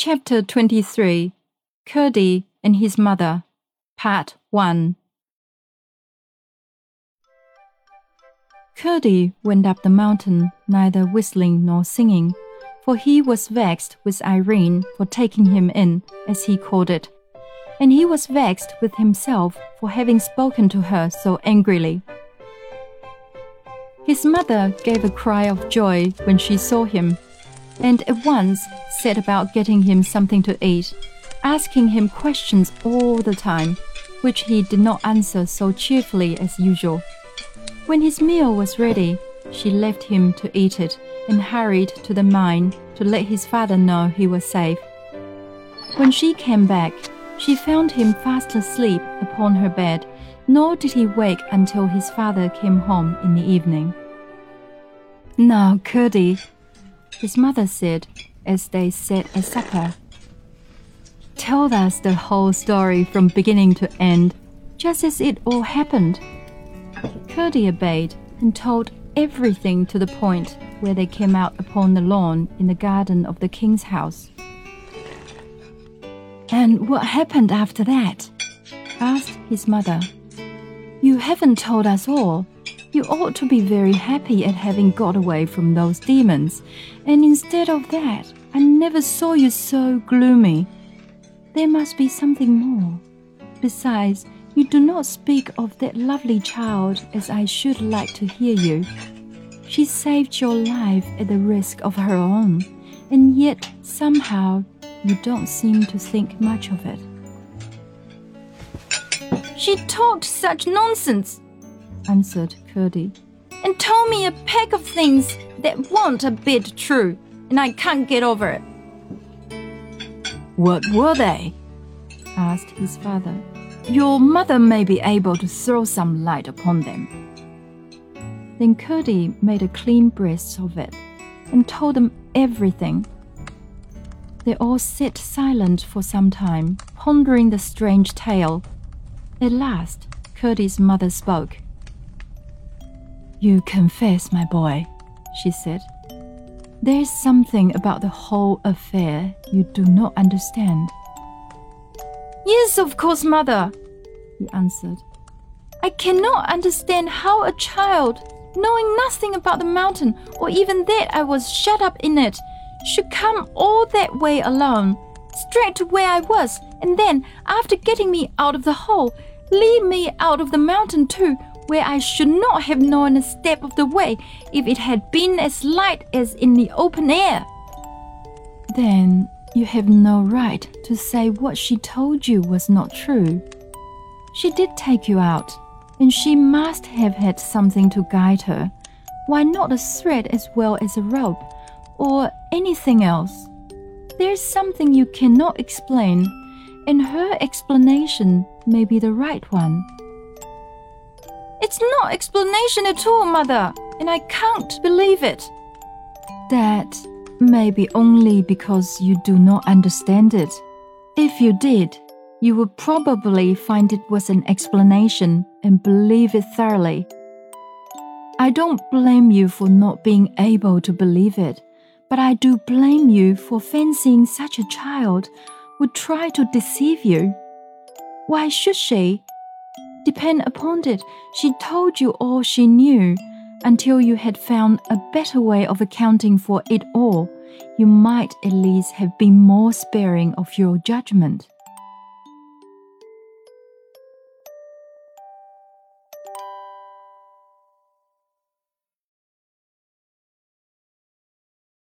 Chapter 23 Curdie and His Mother Part 1 Curdie went up the mountain, neither whistling nor singing, for he was vexed with Irene for taking him in, as he called it, and he was vexed with himself for having spoken to her so angrily. His mother gave a cry of joy when she saw him, and at once set about getting him something to eat, asking him questions all the time, which he did not answer so cheerfully as usual. When his meal was ready, she left him to eat it and hurried to the mine to let his father know he was safe. When she came back, she found him fast asleep upon her bed, nor did he wake until his father came home in the evening. "Now, Curdie," his mother said, as they sat at supper, "tell us the whole story from beginning to end, just as it all happened." Curdie obeyed and told everything to the point where they came out upon the lawn in the garden of the king's house. "And what happened after that?" asked his mother. "You haven't told us all. You ought to be very happy at having got away from those demons, and instead of that, I never saw you so gloomy. There must be something more. Besides, you do not speak of that lovely child as I should like to hear you. She saved your life at the risk of her own, and yet somehow you don't seem to think much of it." "She talked such nonsense," answered Curdie, "and told me a pack of things that weren't a bit true, and I can't get over it." "What were they?" asked his father. "Your mother may be able to throw some light upon them." Then Curdie made a clean breast of it and told them everything. They all sat silent for some time, pondering the strange tale. At last, Curdie's mother spoke. "You confess, my boy," she said. "There's something about the whole affair you do not understand." "Yes, of course, mother," he answered. "I cannot understand how a child, knowing nothing about the mountain, or even that I was shut up in it, should come all that way alone, straight to where I was, and then, after getting me out of the hole, lead me out of the mountain too, where I should not have known a step of the way if it had been as light as in the open air." "Then you have no right to say what she told you was not true. She did take you out, and she must have had something to guide her. Why not a thread as well as a rope, or anything else? There's something you cannot explain, and her explanation may be the right one." "It's not explanation at all, mother, and I can't believe it." "That may be only because you do not understand it. If you did, you would probably find it was an explanation and believe it thoroughly. I don't blame you for not being able to believe it, but I do blame you for fancying such a child would try to deceive you. Why should she? Depend upon it, she told you all she knew. Until you had found a better way of accounting for it all, you might at least have been more sparing of your judgment."